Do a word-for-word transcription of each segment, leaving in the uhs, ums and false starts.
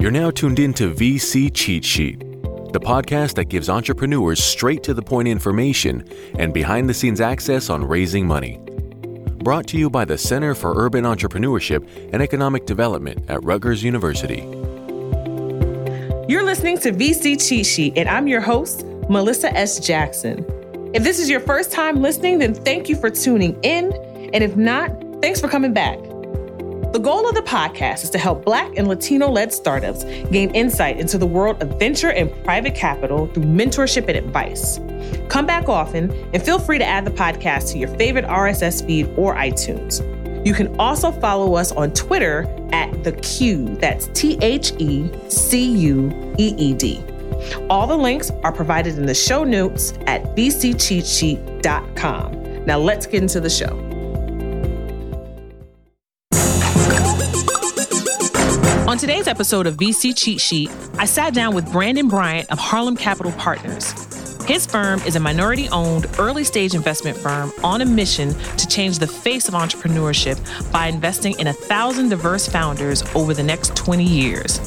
You're now tuned in to V C Cheat Sheet, the podcast that gives entrepreneurs straight to the point information and behind the scenes access on raising money. Brought to you by the Center for Urban Entrepreneurship and Economic Development at Rutgers University. You're listening to V C Cheat Sheet, and I'm your host, Melissa S. Jackson. If this is your first time listening, then thank you for tuning in. And if not, thanks for coming back. The goal of the podcast is to help Black and Latino-led startups gain insight into the world of venture and private capital through mentorship and advice. Come back often and feel free to add the podcast to your favorite R S S feed or iTunes. You can also follow us on Twitter at The Q, that's T H E C U E E D. All the links are provided in the show notes at v c cheat sheet dot com. Now let's get into the show. On today's episode of V C Cheat Sheet, I sat down with Brandon Bryant of Harlem Capital Partners. His firm is a minority-owned, early-stage investment firm on a mission to change the face of entrepreneurship by investing in a thousand diverse founders over the next twenty years.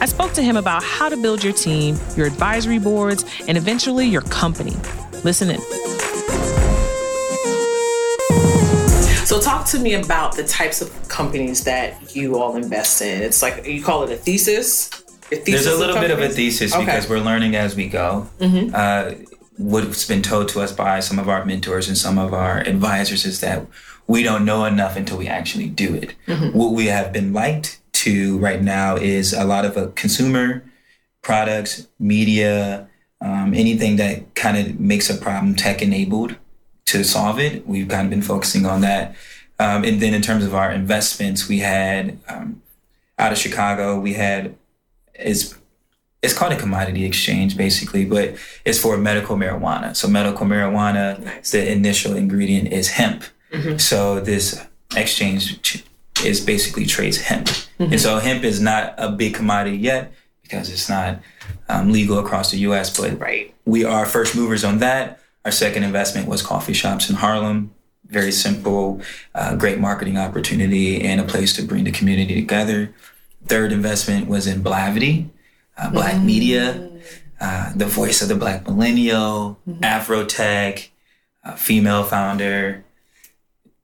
I spoke to him about how to build your team, your advisory boards, and eventually your company. Listen in. So talk to me about the types of companies that you all invest in. It's like, you call it a thesis? There's a little bit of a thesis okay. because we're learning as we go. Mm-hmm. Uh, what's been told to us by some of our mentors and some of our advisors is that we don't know enough until we actually do it. Mm-hmm. What we have been linked to right now is a lot of a consumer products, media, um, anything that kind of makes a problem tech enabled to solve it. We've kind of been focusing on that. Um, and then in terms of our investments, we had um, out of Chicago, we had It's, it's called a commodity exchange, basically, but it's for medical marijuana. So medical marijuana, nice. The initial ingredient is hemp. Mm-hmm. So this exchange is basically trades hemp. Mm-hmm. And so hemp is not a big commodity yet because it's not um, legal across the U S, but right. we are first movers on that. Our second investment was coffee shops in Harlem. Very simple, uh, great marketing opportunity and a place to bring the community together. Third investment was in Blavity, uh, Black mm-hmm. media, uh, the voice of the Black millennial, mm-hmm. Afrotech, uh, female founder,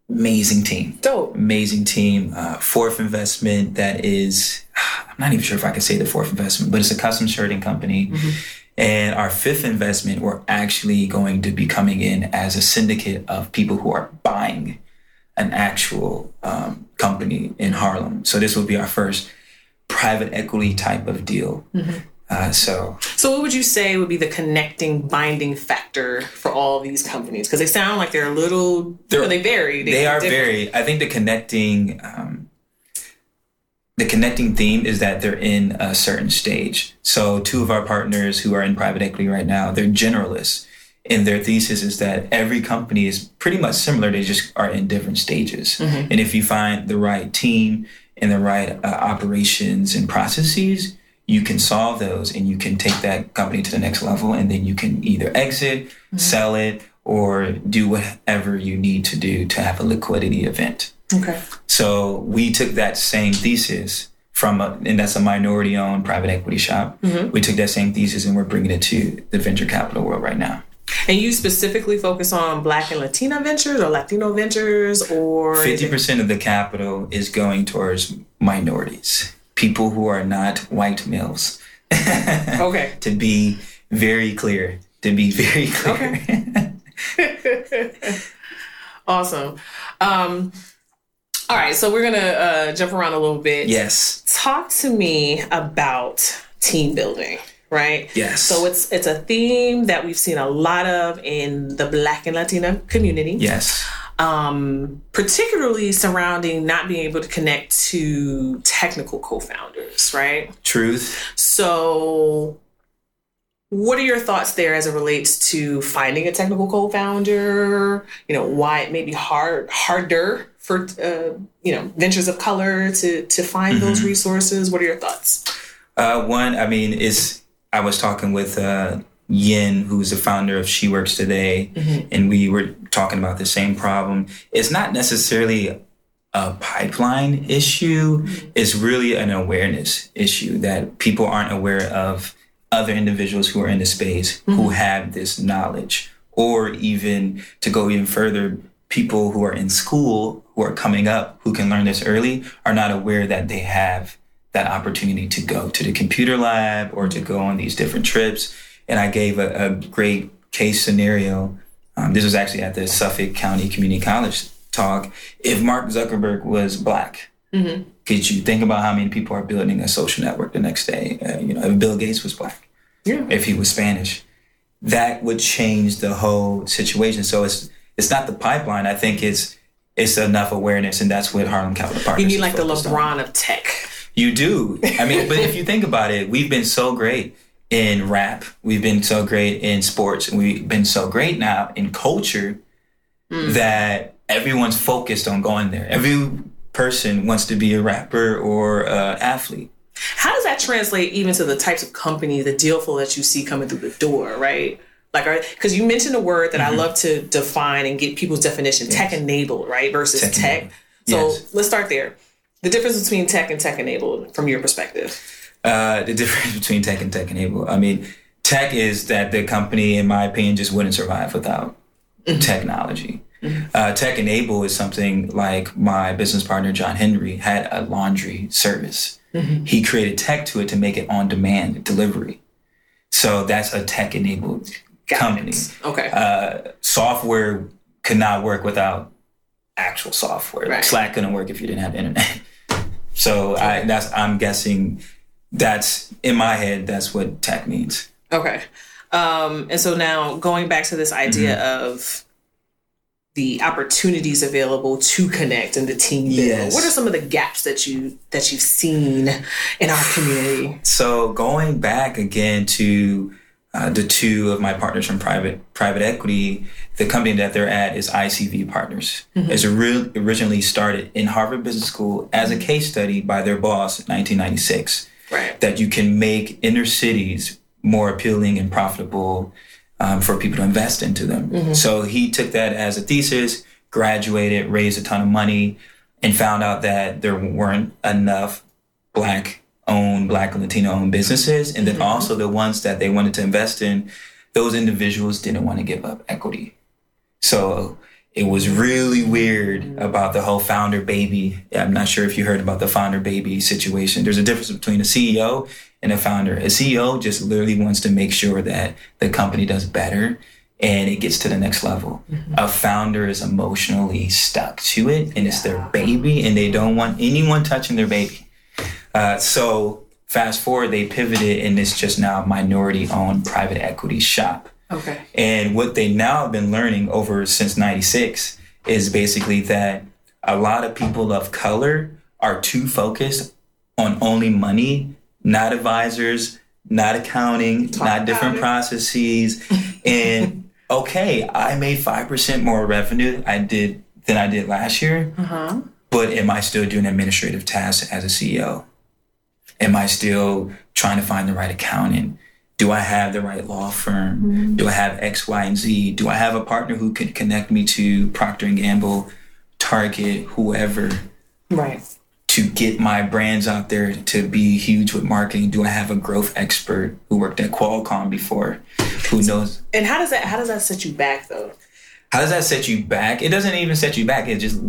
amazing team. Dope. Amazing team. Uh, fourth investment that is, I'm not even sure if I can say the fourth investment, but it's a custom shirting company. Mm-hmm. And our fifth investment, we're actually going to be coming in as a syndicate of people who are buying an actual um, company in Harlem. So this will be our first private equity type of deal. Mm-hmm. Uh, so so what would you say would be the connecting binding factor for all these companies? Because they sound like they're a little, they're, they vary. They, they are different. Very. I think the connecting, um, the connecting theme is that they're in a certain stage. So two of our partners who are in private equity right now, they're generalists. And their thesis is that every company is pretty much similar. They just are in different stages. Mm-hmm. And if you find the right team, and the right uh, operations and processes, you can solve those and you can take that company to the next level, and then you can either exit, mm-hmm. sell it, or do whatever you need to do to have a liquidity event. Okay. So we took that same thesis from, a, and that's a minority-owned private equity shop. Mm-hmm. We took that same thesis and we're bringing it to the venture capital world right now. And you specifically focus on Black and Latina ventures or Latino ventures or... fifty percent of the capital is going towards minorities, people who are not white males. Okay. To be very clear, to be very clear. Okay. Awesome. Um, all right. So we're going to uh, jump around a little bit. Yes. Talk to me about team building. Right? Yes. So it's it's a theme that we've seen a lot of in the Black and Latina community. Yes. Um, particularly surrounding not being able to connect to technical co-founders, right? Truth. So what are your thoughts there as it relates to finding a technical co-founder? You know, why it may be hard harder for, uh, you know, ventures of color to, to find mm-hmm. those resources? What are your thoughts? Uh, one, I mean, it's... I was talking with uh, Yin, who's the founder of She Works Today, mm-hmm. and we were talking about the same problem. It's not necessarily a pipeline issue. It's really an awareness issue that people aren't aware of other individuals who are in the space mm-hmm. who have this knowledge, or even to go even further, people who are in school, who are coming up, who can learn this early, are not aware that they have that opportunity to go to the computer lab or to go on these different trips. And I gave a, a great case scenario. Um, this was actually at the Suffolk County Community College talk. If Mark Zuckerberg was black, mm-hmm. could you think about how many people are building a social network the next day? Uh, you know, if Bill Gates was black, yeah. if he was Spanish, that would change the whole situation. So it's it's not the pipeline. I think it's it's enough awareness, and that's what Harlem Capital Partners. You need like the LeBron on. Of tech. You do. I mean, but if you think about it, we've been so great in rap, we've been so great in sports, and we've been so great now in culture mm. that everyone's focused on going there. Every person wants to be a rapper or an athlete. How does that translate even to the types of companies, the deal flow that you see coming through the door, right? Like, because you mentioned a word that mm-hmm. I love to define and get people's definition, yes. tech-enabled, right, versus tech. tech. So yes. let's start there. The difference between tech and tech-enabled from your perspective. Uh, the difference between tech and tech-enabled. I mean, tech is that the company, in my opinion, just wouldn't survive without mm-hmm. technology. Mm-hmm. Uh, tech-enabled is something like my business partner, John Henry, had a laundry service. Mm-hmm. He created tech to it to make it on-demand delivery. So that's a tech-enabled Got company. It. Okay. Uh, software could not work without actual software. Right. Like Slack couldn't work if you didn't have internet. So I, that's, I'm guessing that's, in my head, that's what tech means. Okay. Um, and so now going back to this idea mm-hmm. of the opportunities available to connect and the team build, yes. what are some of the gaps that, you, that you've seen in our community? So going back again to uh, the two of my partners from private private equity, the company that they're at is I C V Partners. Mm-hmm. It's re- originally started in Harvard Business School as a case study by their boss in nineteen ninety-six. Right. That you can make inner cities more appealing and profitable um, for people to invest into them. Mm-hmm. So he took that as a thesis, graduated, raised a ton of money, and found out that there weren't enough Black-owned, Black and Latino-owned businesses. And then mm-hmm. also the ones that they wanted to invest in, those individuals didn't want to give up equity. So it was really weird about the whole founder baby. I'm not sure if you heard about the founder baby situation. There's a difference between a C E O and a founder. A C E O just literally wants to make sure that the company does better and it gets to the next level. Mm-hmm. A founder is emotionally stuck to it, and it's their baby, and they don't want anyone touching their baby. Uh, so fast forward, they pivoted, and it's just now a minority-owned private equity shop. Okay. And what they now have been learning over since ninety-six is basically that a lot of people of color are too focused on only money, not advisors, not accounting, Talk not different it. processes. And okay, I made five percent more revenue I did than I did last year, uh-huh. but am I still doing administrative tasks as a C E O? Am I still trying to find the right accountant? Do I have the right law firm? Mm-hmm. Do I have X, Y, and Z? Do I have a partner who could connect me to Procter and Gamble, Target, whoever, right? To get my brands out there to be huge with marketing? Do I have a growth expert who worked at Qualcomm before? Who knows? And how does that how does that set you back though? How does that set you back? It doesn't even set you back. It just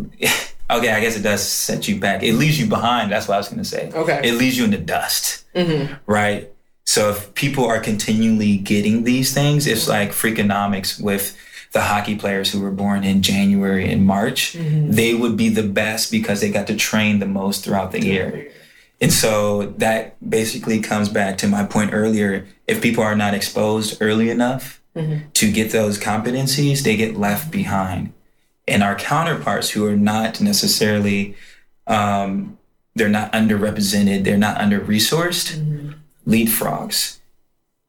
okay. I guess it does set you back. It leaves you behind. That's what I was gonna say. Okay. It leaves you in the dust, mm-hmm. right? So if people are continually getting these things, it's like Freakonomics with the hockey players who were born in January and March. Mm-hmm. They would be the best because they got to train the most throughout the year. And so that basically comes back to my point earlier. If people are not exposed early enough mm-hmm. to get those competencies, they get left behind. And our counterparts who are not necessarily, um, they're not underrepresented, they're not under-resourced, mm-hmm. leapfrogs.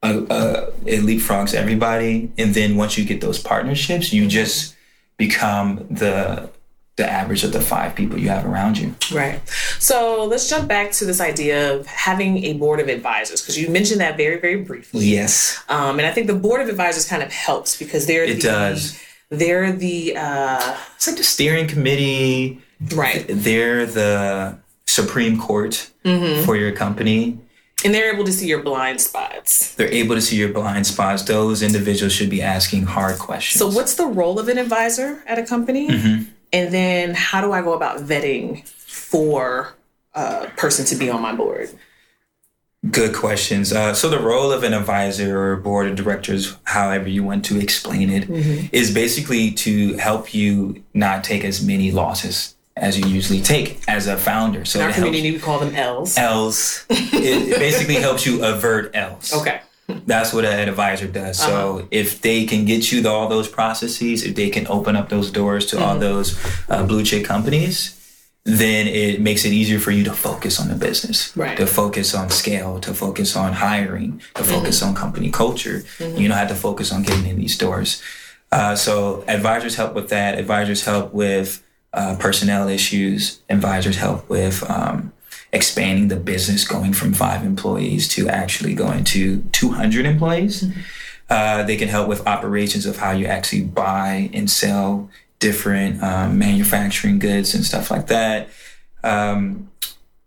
Uh, uh, it leapfrogs everybody. And then once you get those partnerships, you just become the the average of the five people you have around you. Right. So let's jump back to this idea of having a board of advisors, because you mentioned that very, very briefly. Yes. Um, and I think the board of advisors kind of helps because they're it the, does. They're the... Uh, it's like the steering committee. Right. They're the Supreme Court mm-hmm. for your company. And they're able to see your blind spots. They're able to see your blind spots. Those individuals should be asking hard questions. So what's the role of an advisor at a company? Mm-hmm. And then how do I go about vetting for a person to be on my board? Good questions. Uh, so the role of an advisor or board of directors, however you want to explain it, mm-hmm. is basically to help you not take as many losses as you usually take as a founder. So in our community, helps, we call them L's. L's. It basically helps you avert L's. Okay. That's what an advisor does. Uh-huh. So if they can get you to all those processes, if they can open up those doors to mm-hmm. all those uh, blue chip companies, then it makes it easier for you to focus on the business, right. to focus on scale, to focus on hiring, to focus mm-hmm. on company culture. Mm-hmm. You don't have to focus on getting in these doors. Uh, so advisors help with that. Advisors help with Uh, personnel issues. Advisors help with um, expanding the business, going from five employees to actually going to two hundred employees. Mm-hmm. Uh, they can help with operations of how you actually buy and sell different um, manufacturing goods and stuff like that. Um,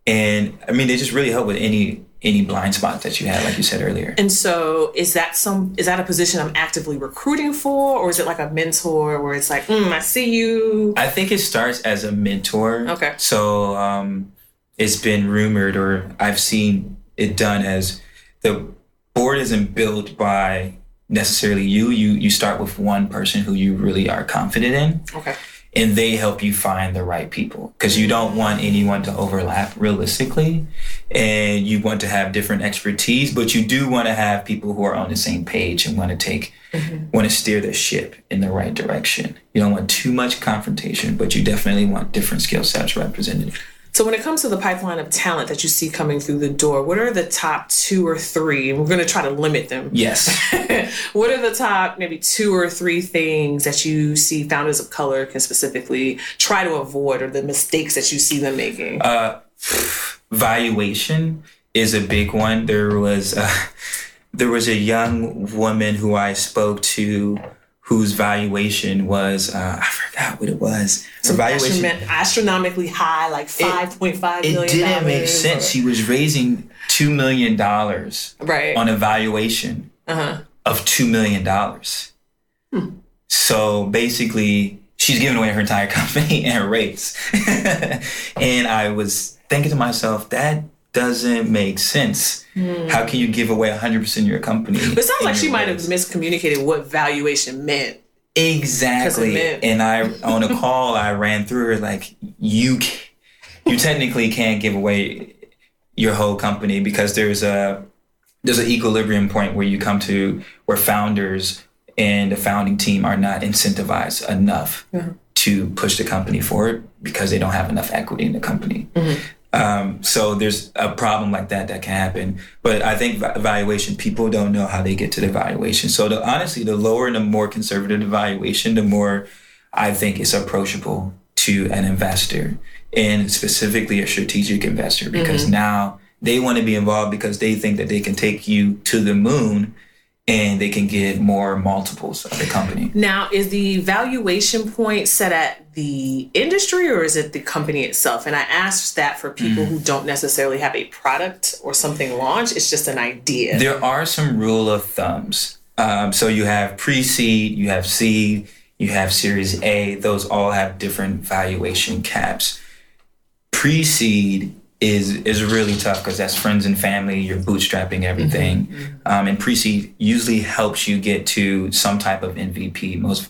and I mean, they just really help with any any blind spot that you had, like you said earlier. And so is that some is that a position I'm actively recruiting for, or is it like a mentor where it's like, mm, I see you? I think it starts as a mentor. Okay. So um, it's been rumored, or I've seen it done as the board isn't built by necessarily you. You you start with one person who you really are confident in. Okay. And they help you find the right people, because you don't want anyone to overlap realistically, and you want to have different expertise, but you do want to have people who are on the same page and want to take, mm-hmm. want to steer the ship in the right direction. You don't want too much confrontation, but you definitely want different skill sets represented. So when it comes to the pipeline of talent that you see coming through the door, what are the top two or three? And we're going to try to limit them. Yes. What are the top maybe two or three things that you see founders of color can specifically try to avoid, or the mistakes that you see them making? Uh, valuation is a big one. There was a, there was a young woman who I spoke to whose valuation was, uh, I forgot what it was. Her valuation meant astronomically high, like five point five million dollars. It didn't make sense. Or... She was raising two million dollars right. on a valuation uh-huh. of two million dollars. Hmm. So basically, she's giving away her entire company and her rates. And I was thinking to myself, that doesn't make sense. Mm. How can you give away one hundred percent of your company? But it sounds like she might have miscommunicated what valuation meant. Exactly. Meant- and I, on a call, I ran through her like, you you technically can't give away your whole company, because there's a there's an equilibrium point where you come to where founders and the founding team are not incentivized enough mm-hmm. to push the company forward, because they don't have enough equity in the company. Mm-hmm. Um, so there's a problem like that that can happen. But I think valuation, people don't know how they get to the valuation. So the, honestly, the lower and the more conservative the valuation, the more I think it's approachable to an investor, and specifically a strategic investor, because mm-hmm. now they want to be involved because they think that they can take you to the moon and they can get more multiples of the company. Now, is the valuation point set at the industry, or is it the company itself? And I asked that for people mm. who don't necessarily have a product or something launched. It's just an idea. There are some rule of thumbs. Um, so you have pre-seed, you have seed, you have Series A. Those all have different valuation caps. Pre-seed is is really tough, because that's friends and family, you're bootstrapping everything. Mm-hmm. Um, and pre-seed usually helps you get to some type of M V P, most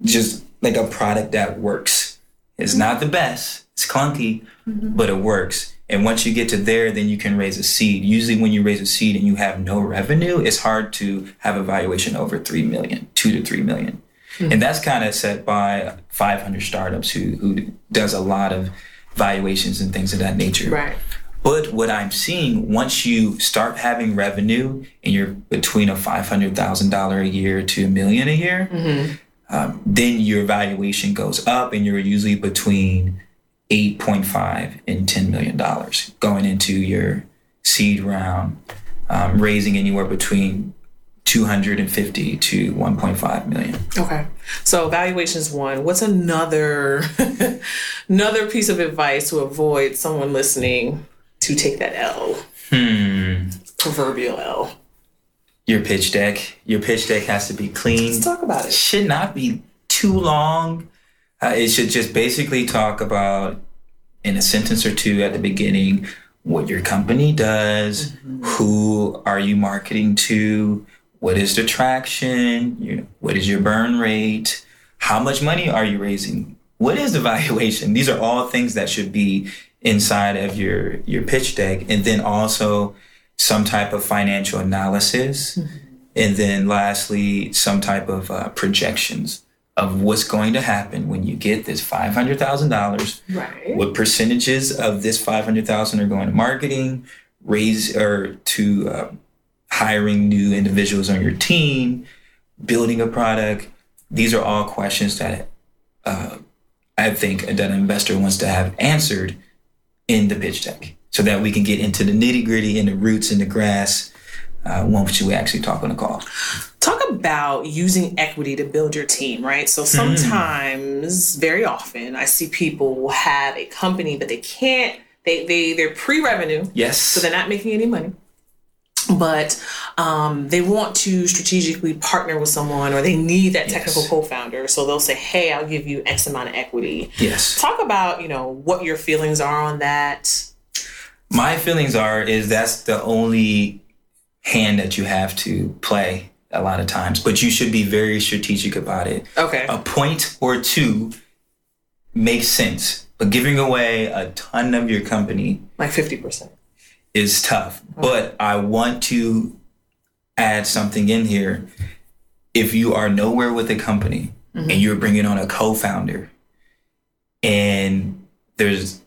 just like a product that works. It's mm-hmm. not the best, it's clunky, mm-hmm. but it works. And once you get to there, then you can raise a seed. Usually when you raise a seed and you have no revenue, it's hard to have a valuation over three million dollars, two to three million dollars. Mm-hmm. And that's kind of set by five hundred startups, who who does a lot of valuations and things of that nature. Right. But what I'm seeing, once you start having revenue and you're between a five hundred thousand dollars a year to a million a year, mm-hmm. um, then your valuation goes up, and you're usually between eight point five and ten million dollars going into your seed round, um, raising anywhere between two hundred fifty to one point five million. Okay. So valuation's one. What's another another piece of advice to avoid someone listening to take that L? Hmm. Proverbial L. Your pitch deck. Your pitch deck has to be clean. Let's talk about it. Should not be too long. Uh, it should just basically talk about, in a sentence or two at the beginning, what your company does, mm-hmm. who are you marketing to, what is the traction, you know, what is your burn rate, how much money are you raising, what is the valuation? These are all things that should be inside of your, your pitch deck. And then also some type of financial analysis. Mm-hmm. And then lastly, some type of uh, projections of what's going to happen when you get this five hundred thousand dollars. Right. What percentages of this five hundred thousand dollars are going to marketing, raise or to uh, hiring new individuals on your team, building a product. These are all questions that uh, I think that an investor wants to have answered in the pitch deck, so that we can get into the nitty gritty and the roots and the grass uh, once you actually talk on the call. Talk about using equity to build your team, right? So sometimes, mm. very often, I see people will have a company, but they can't, they, they, they're pre-revenue. Yes. So they're not making any money. But um, they want to strategically partner with someone, or they need that technical yes. co-founder. So they'll say, hey, I'll give you X amount of equity. Yes. Talk about, you know, what your feelings are on that. My feelings are is that's the only hand that you have to play a lot of times. But you should be very strategic about it. Okay. A point or two makes sense. But giving away a ton of your company. Like fifty percent. Is tough, but I want to add something in here. If you are nowhere with a company mm-hmm. and you're bringing on a co-founder and there's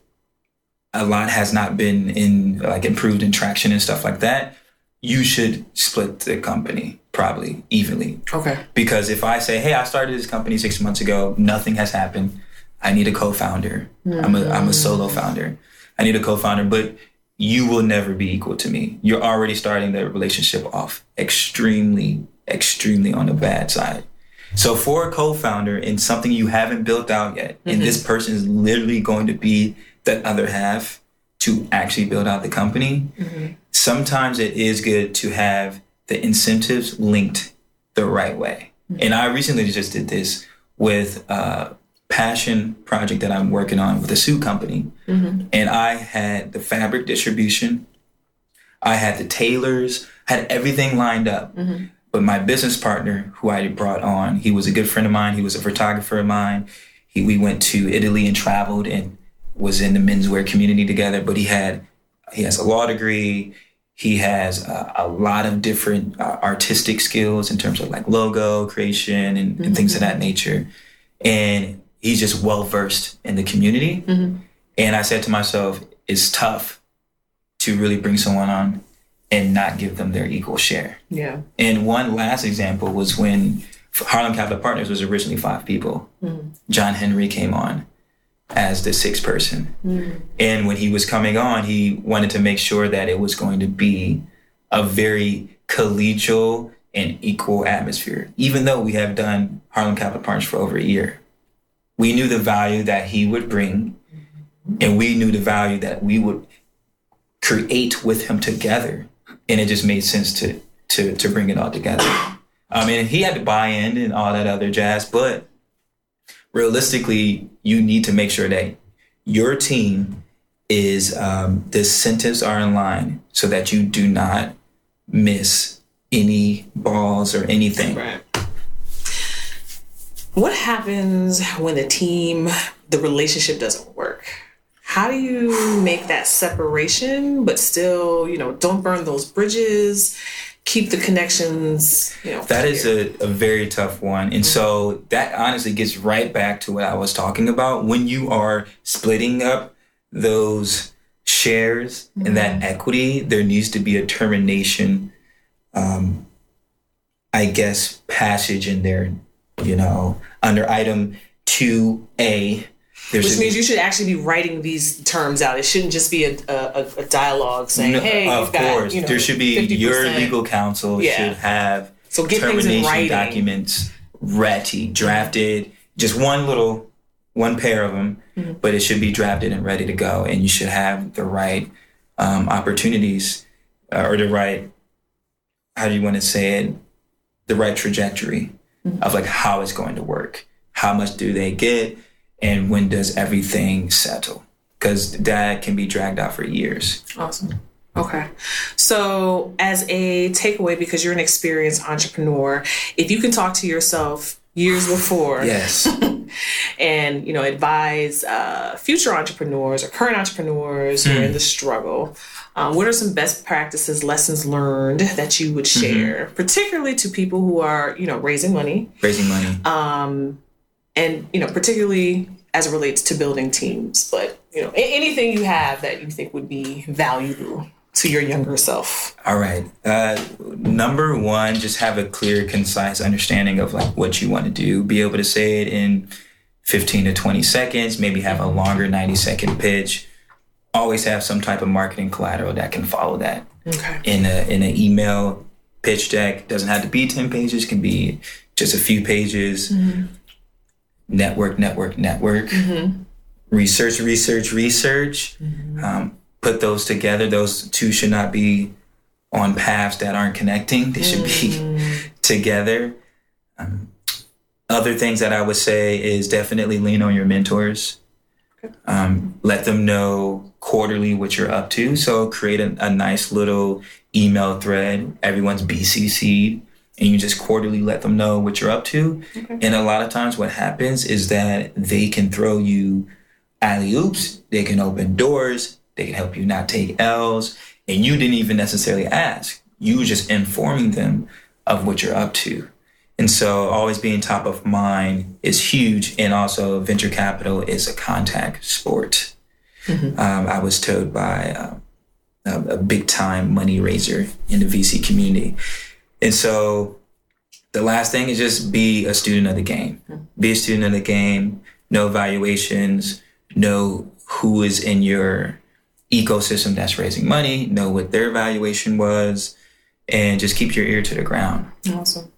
a lot has not been in like improved in traction and stuff like that, you should split the company probably evenly. Okay. Because if I say, hey, I started this company six months ago, nothing has happened. I need a co-founder. Mm-hmm. I'm a, I'm a solo founder. I need a co-founder, but you will never be equal to me. You're already starting that relationship off extremely, extremely on the bad side. So for a co-founder in something you haven't built out yet, mm-hmm. and this person is literally going to be the other half to actually build out the company, mm-hmm. sometimes it is good to have the incentives linked the right way. Mm-hmm. And I recently just did this with a passion project that I'm working on with a suit company. Mm-hmm. And I had the fabric distribution. I had the tailors, had everything lined up. Mm-hmm. But my business partner who I brought on, he was a good friend of mine. He was a photographer of mine. He, we went to Italy and traveled and was in the menswear community together. But he had he has a law degree. He has a, a lot of different uh, artistic skills in terms of like logo creation and, mm-hmm. and things of that nature. And he's just well-versed in the community. Mm-hmm. And I said to myself, it's tough to really bring someone on and not give them their equal share. Yeah. And one last example was when Harlem Capital Partners was originally five people. Mm-hmm. John Henry came on as the sixth person. Mm-hmm. And when he was coming on, he wanted to make sure that it was going to be a very collegial and equal atmosphere. Even though we have done Harlem Capital Partners for over a year, we knew the value that he would bring. And we knew the value that we would create with him together. And it just made sense to to to bring it all together. I mean, he had to buy in and all that other jazz. But realistically, you need to make sure that your team is, um, the incentives are in line so that you do not miss any balls or anything. Right. What happens when the team, the relationship doesn't work? How do you make that separation, but still, you know, don't burn those bridges, keep the connections, you know? That clear. is a, a very tough one. And mm-hmm. so that honestly gets right back to what I was talking about. When you are splitting up those shares mm-hmm. and that equity, there needs to be a termination, um, I guess, passage in there, you know, under item two A. There's Which means you should actually be writing these terms out. It shouldn't just be a, a, a dialogue saying, no, hey, of you've course. Got, you know, there should be fifty percent. Your legal counsel yeah. should have So get things in writing. Documents ready, drafted, just one little, one pair of them, mm-hmm. but it should be drafted and ready to go. And you should have the right um, opportunities uh, or the right, how do you want to say it, the right trajectory mm-hmm. of like how it's going to work. How much do they get? And when does everything settle? Because that can be dragged out for years. Awesome. Okay. So as a takeaway, because you're an experienced entrepreneur, if you can talk to yourself years before yes, and, you know, advise uh, future entrepreneurs or current entrepreneurs mm. who are in the struggle, um, what are some best practices, lessons learned that you would share, mm-hmm. particularly to people who are, you know, raising money, raising money, um, and, you know, particularly as it relates to building teams, but, you know, anything you have that you think would be valuable to your younger self? All right. Uh, number one, just have a clear, concise understanding of like what you want to do. Be able to say it in fifteen to twenty seconds, maybe have a longer ninety second pitch. Always have some type of marketing collateral that can follow that. Okay. In a, in an email pitch deck, doesn't have to be ten pages, can be just a few pages. Mm-hmm. Network, network, network. Mm-hmm. Research, research, research. Mm-hmm. Um, put those together. Those two should not be on paths that aren't connecting. They should mm. be together. Um, other things that I would say is definitely lean on your mentors. Um, let them know quarterly what you're up to. So create a, a nice little email thread. Everyone's B C C'd and you just quarterly let them know what you're up to. Okay. And a lot of times what happens is that they can throw you alley-oops. They can open doors. They can help you not take L's. And you didn't even necessarily ask. You were just informing them of what you're up to. And so always being top of mind is huge. And also venture capital is a contact sport. Mm-hmm. Um, I was told by uh, a, a big time money raiser in the V C community. And so the last thing is just be a student of the game. Mm-hmm. Be a student of the game. Know valuations. Know who is in your ecosystem that's raising money, know what their valuation was, and just keep your ear to the ground. Awesome.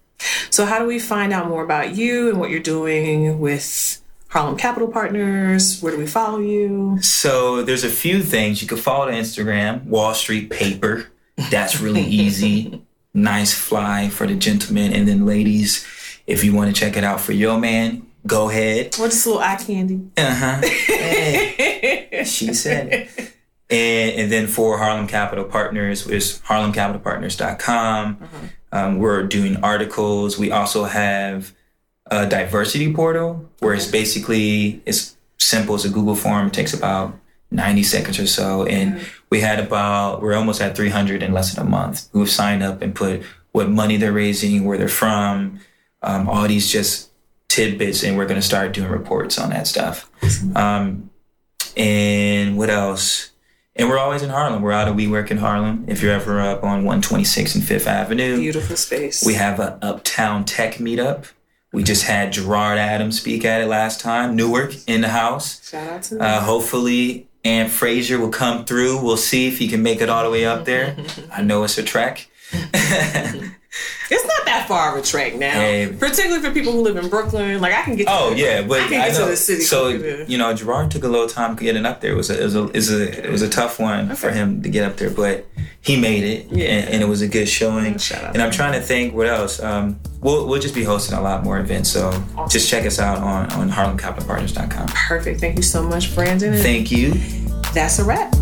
So how do we find out more about you and what you're doing with Harlem Capital Partners? Where do we follow you? So there's a few things. You can follow the Instagram, Wall Street Paper. That's really easy. Nice fly for the gentlemen. And then ladies, if you want to check it out for your man, go ahead. Or just a little eye candy. Uh-huh. Hey, she said it. And, and then for Harlem Capital Partners, it's harlem capital partners dot com. Mm-hmm. Um, we're doing articles. We also have a diversity portal where it's basically, it's simple as a Google form. It takes about ninety seconds or so. And mm-hmm. we had about, we're almost at three hundred in less than a month who have signed up and put what money they're raising, where they're from, um, all these just tidbits. And we're going to start doing reports on that stuff. Mm-hmm. Um, and what else? And we're always in Harlem. We're out of WeWork in Harlem. If you're ever up on one twenty-six and Fifth Avenue. Beautiful space. We have an Uptown Tech meetup. We just had Gerard Adams speak at it last time. Newark in the house. Shout out to them. Uh, hopefully, Ann Fraser will come through. We'll see if he can make it all the way up there. I know it's a trek. It's not that far of a trek now. Hey. Particularly for people who live in Brooklyn. Like, I can get to Oh, Brooklyn. Yeah. But I can get I to the city. So, you know, Gerard took a little time getting up there. It was a, it was a, it was a, it was a tough one okay. for him to get up there. But he made it. Yeah. And, and it was a good showing. Shout out. And I'm trying to think what else. Um, we'll, we'll just be hosting a lot more events. So awesome. Just check us out on, on harlem capital partners dot com. Perfect. Thank you so much, Brandon. Thank you. That's a wrap.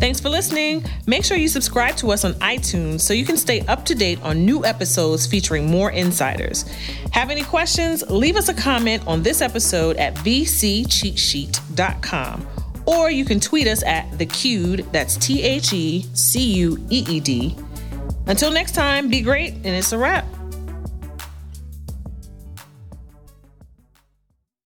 Thanks for listening. Make sure you subscribe to us on iTunes so you can stay up to date on new episodes featuring more insiders. Have any questions? Leave us a comment on this episode at v c cheat sheet dot com. Or you can tweet us at thecued, that's T H E C U E E D. Until next time, be great, and it's a wrap.